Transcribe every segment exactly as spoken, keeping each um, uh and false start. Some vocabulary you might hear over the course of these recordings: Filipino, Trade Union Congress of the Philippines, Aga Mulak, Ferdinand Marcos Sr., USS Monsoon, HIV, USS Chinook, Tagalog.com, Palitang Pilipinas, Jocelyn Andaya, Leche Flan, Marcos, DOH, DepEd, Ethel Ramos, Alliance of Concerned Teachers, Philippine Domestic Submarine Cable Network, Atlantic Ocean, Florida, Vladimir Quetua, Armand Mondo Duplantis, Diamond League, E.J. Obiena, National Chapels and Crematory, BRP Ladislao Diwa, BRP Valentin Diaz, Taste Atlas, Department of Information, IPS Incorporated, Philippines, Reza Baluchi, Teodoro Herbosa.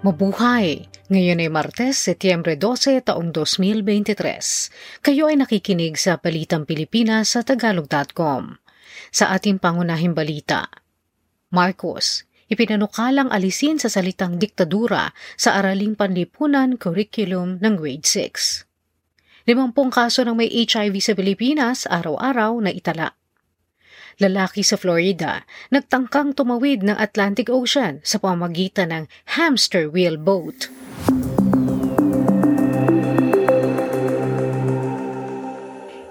Mabuhay! Ngayon ay Martes, Setyembre dose, taong dalawang libo dalawampu't tatlo. Kayo ay nakikinig sa Palitang Pilipinas sa Tagalog dot com. Sa ating pangunahing balita, Marcos, ipinanukalang alisin sa salitang diktadura sa Araling Panlipunan Curriculum ng Grade six. Limampung kaso ng may H I V sa Pilipinas araw-araw na itala. Lalaki sa Florida, nagtangkang tumawid ng Atlantic Ocean sa pamamagitan ng hamster wheel boat.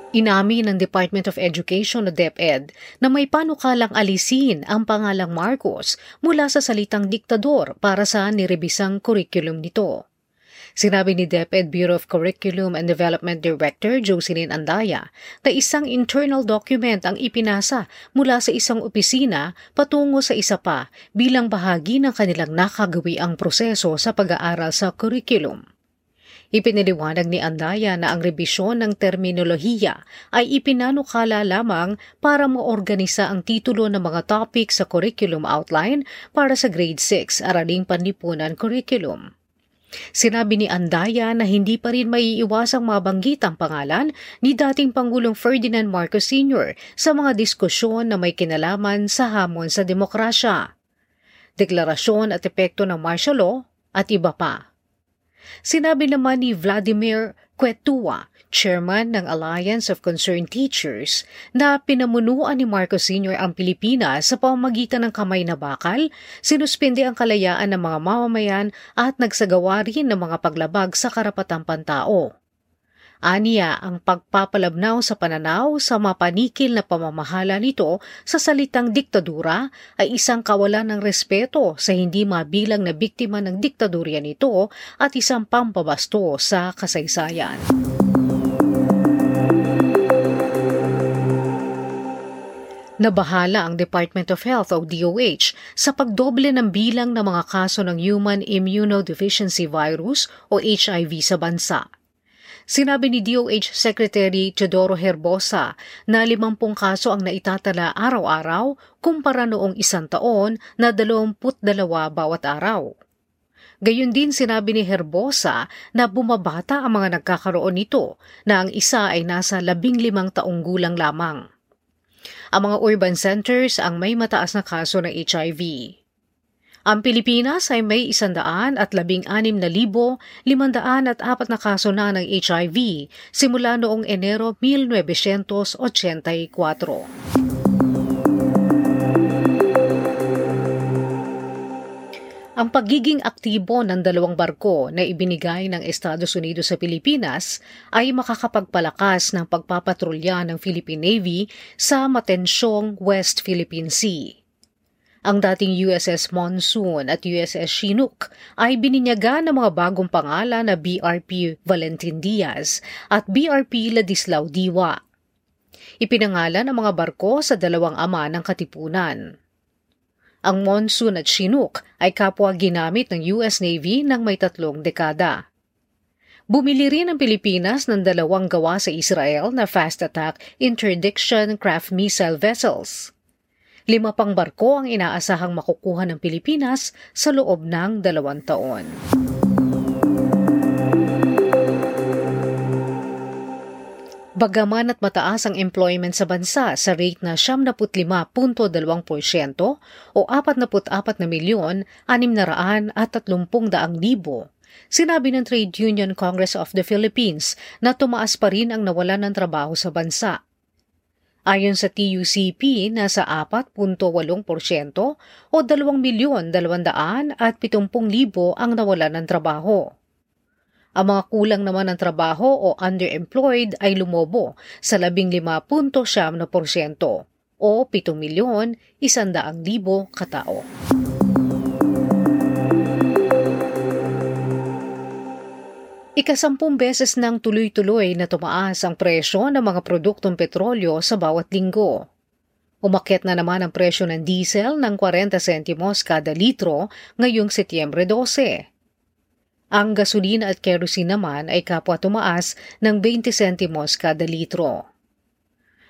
Inamin ng Department of Education o DepEd na may panukalang alisin ang pangalang Marcos mula sa salitang diktador para sa nirebisang kurikulum nito. Sinabi ni DepEd Bureau of Curriculum and Development Director Jocelyn Andaya na isang internal document ang ipinasa mula sa isang opisina patungo sa isa pa bilang bahagi ng kanilang nakagawiang proseso sa pag-aaral sa curriculum. Ipiniliwanag ni Andaya na ang rebisyon ng terminolohiya ay ipinanukala lamang para maorganisa ang titulo ng mga topic sa curriculum outline para sa Grade six Araling Panlipunan Curriculum. Sinabi ni Andaya na hindi pa rin maiiwasang mabanggit ang pangalan ni dating Pangulong Ferdinand Marcos Senior sa mga diskusyon na may kinalaman sa hamon sa demokrasya, deklarasyon at epekto ng martial law at iba pa. Sinabi naman ni Vladimir Quetua, chairman ng Alliance of Concerned Teachers, na pinamunuan ni Marcos Senior ang Pilipinas sa pamamagitan ng kamay na bakal, sinuspende ang kalayaan ng mga mamamayan at nagsagawa rin ng mga paglabag sa karapatang pantao. Aniya ang pagpapalabnaw sa pananaw sa mapanikil na pamamahala nito sa salitang diktadura ay isang kawalan ng respeto sa hindi mabilang na biktima ng diktadurya nito at isang pampabasto sa kasaysayan. Nabahala ang Department of Health o D O H sa pagdoble ng bilang ng mga kaso ng Human Immunodeficiency Virus o H I V sa bansa. Sinabi ni D O H Secretary Teodoro Herbosa na limampu't kaso ang naitatala araw-araw kumpara noong isang taon na dalawampu't dalawa bawat araw. Gayun din sinabi ni Herbosa na bumabata ang mga nagkakaroon nito na ang isa ay nasa labing limang taong gulang lamang. Ang mga urban centers ang may mataas na kaso ng H I V. Ang Pilipinas ay may isandaaan at labing anim na libo, limandaan at apat na kaso na ng H I V simula noong Enero nineteen eighty-four. Ang pagiging aktibo ng dalawang barko na ibinigay ng Estados Unidos sa Pilipinas ay makakapagpalakas ng pagpapatrolya ng Philippine Navy sa matensyong West Philippine Sea. Ang dating U S S Monsoon at U S S Chinook ay bininyagan ng mga bagong pangalan na B R P Valentin Diaz at B R P Ladislao Diwa. Ipinangalan ang mga barko sa dalawang ama ng Katipunan. Ang Monsoon at Chinook ay kapwa ginamit ng U S Navy ng may tatlong dekada. Bumili rin ang Pilipinas ng dalawang gawa sa Israel na fast attack interdiction craft missile vessels. Lima pang barko ang inaasahang makukuha ng Pilipinas sa loob ng dalawang taon. Bagaman at mataas ang employment sa bansa sa rate na siyamnapu't lima punto dalawang porsyento o apat na apat na milyon, anim na raan at tatlumpung daang libo, sinabi ng Trade Union Congress of the Philippines na tumaas pa rin ang nawalan ng trabaho sa bansa. Ayon sa T U C P, nasa apat punto walong porsyento o dalawang milyon dalawang daan at pitong libo ang nawalan ng trabaho. Ang mga kulang naman ng trabaho o underemployed ay lumobo sa labing lima punto siyam na porsyento o pitong milyon isang daang libo katao. Ikasampung beses nang tuloy-tuloy na tumaas ang presyo ng mga produktong petrolyo sa bawat linggo. Umakyat na naman ang presyo ng diesel ng kuwarenta sentimos kada litro ngayong Setyembre dose. Ang gasolina at kerosene naman ay kapwa tumaas ng veinte sentimos kada litro.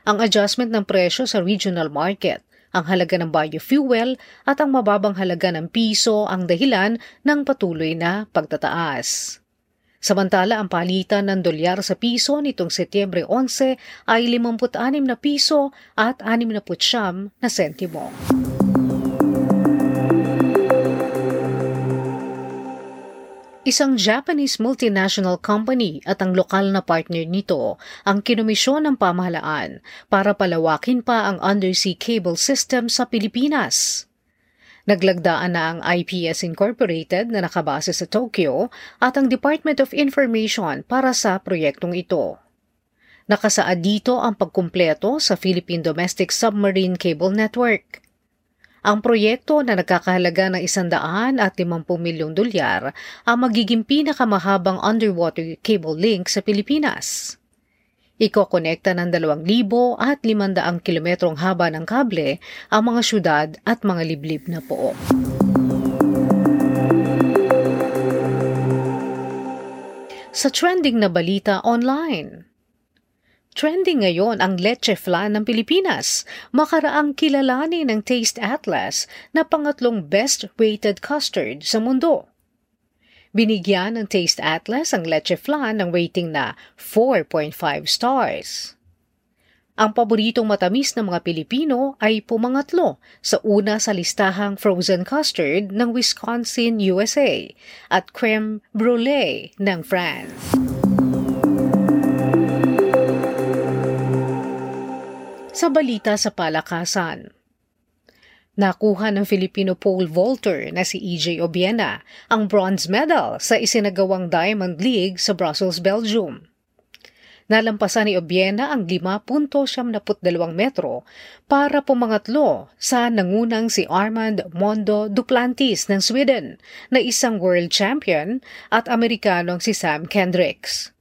Ang adjustment ng presyo sa regional market ang halaga ng biofuel at ang mababang halaga ng piso ang dahilan ng patuloy na pagtataas. Samantala, ang palitan ng dolyar sa piso nitong Setyembre onse ay limampu't anim na piso at anim na sentimo. Isang Japanese multinational company at ang lokal na partner nito ang kinomisyon ng pamahalaan para palawakin pa ang undersea cable system sa Pilipinas. Naglagdaan na ang I P S Incorporated na nakabase sa Tokyo at ang Department of Information para sa proyektong ito. Nakasaad dito ang pagkumpleto sa Philippine Domestic Submarine Cable Network. Ang proyekto na nagkakahalaga ng one hundred at limampu milyong dolyar ang magiging pinakamahabang underwater cable link sa Pilipinas. Ikokonekta ng dalawang libo at limang daang kilometrong haba ng kable ang mga syudad at mga liblib na pook. Sa trending na balita online. Trending ngayon ang Leche Flan ng Pilipinas, makaraang kilalanin ng Taste Atlas na pangatlong best-rated custard sa mundo. Binigyan ng Taste Atlas ang Leche Flan ng rating na four point five stars. Ang paboritong matamis ng mga Pilipino ay pumangatlo sa una sa listahang frozen custard ng Wisconsin, U S A at creme brulee ng France. Sa balita sa palakasan. Nakuha ng Filipino pole vaulter na si E J Obiena ang bronze medal sa isinagawang Diamond League sa Brussels, Belgium. Nalampasan ni Obiena ang lima punto siyamnapu't dalawang metro para pumangatlo sa nangunang si Armand Mondo Duplantis ng Sweden na isang world champion at Amerikanong si Sam Kendricks.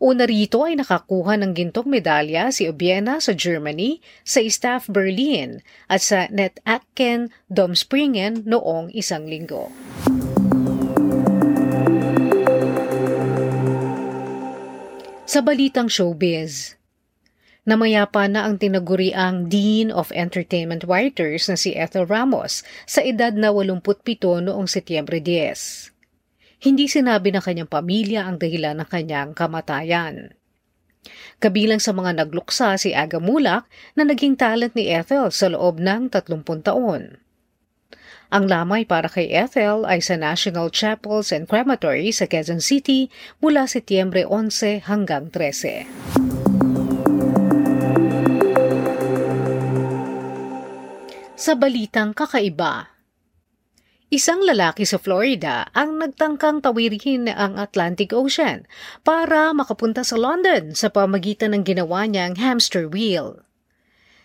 Una rito ay nakakuha ng gintong medalya si Obiena sa Germany, sa Staff Berlin at sa Netaken Domspringen noong isang linggo. Sa balitang showbiz, namayapa na ang tinaguriang Dean of Entertainment Writers na si Ethel Ramos sa edad na walumpu't pito noong Setyembre diyes. Hindi sinabi ng kanyang pamilya ang dahilan ng kanyang kamatayan. Kabilang sa mga nagluksa si Aga Mulak na naging talent ni Ethel sa loob ng tatlumpung taon. Ang lamay para kay Ethel ay sa National Chapels and Crematory sa Quezon City mula Setyembre onse hanggang trese. Sa balitang kakaiba, isang lalaki sa Florida ang nagtangkang tawirin ang Atlantic Ocean para makapunta sa London sa pamagitan ng ginawa niyang hamster wheel.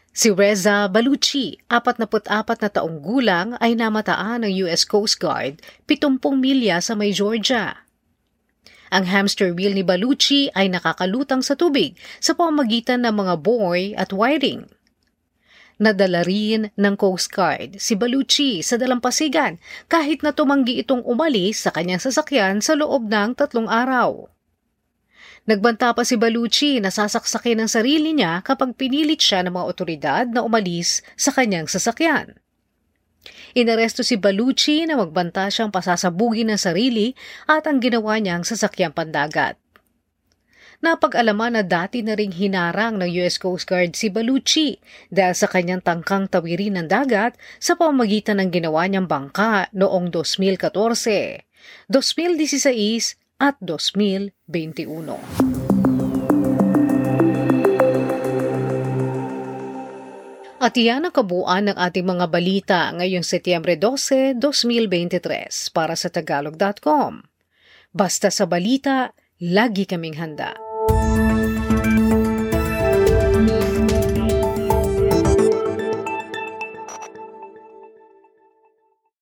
Si Reza Baluchi, apatnapu't apat na taong gulang, ay namataan ng U S Coast Guard pitumpulang milya sa may Georgia. Ang hamster wheel ni Baluchi ay nakakalutang sa tubig sa pamagitan ng mga buoy at wiring. Nadala rin ng Coast Guard si Baluchi sa dalampasigan kahit na tumanggi itong umalis sa kanyang sasakyan sa loob ng tatlong araw. Nagbanta pa si Baluchi na sasaksakin ang sarili niya kapag pinilit siya ng mga otoridad na umalis sa kanyang sasakyan. Inaresto si Baluchi na magbanta siyang pasasabugin ng sarili at ang ginawa niyang sasakyang pandagat. Napag-alaman na dati na ring hinarang ng U S Coast Guard si Baluchi dahil sa kanyang tangkang tawirin ng dagat sa pamamagitan ng ginawa niyang bangka noong dalawang libo labing-apat, dalawang libo labing-sais at dalawang libo labing-isa. At iyan ang kabuuan ng ating mga balita ngayong Setyembre dose, dalawang libo labing-tres para sa Tagalog dot com. Basta sa balita, lagi kaming handa.